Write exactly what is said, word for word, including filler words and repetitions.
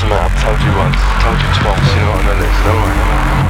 personal. I've told you once, told you twice, you know what I mean? It's no way.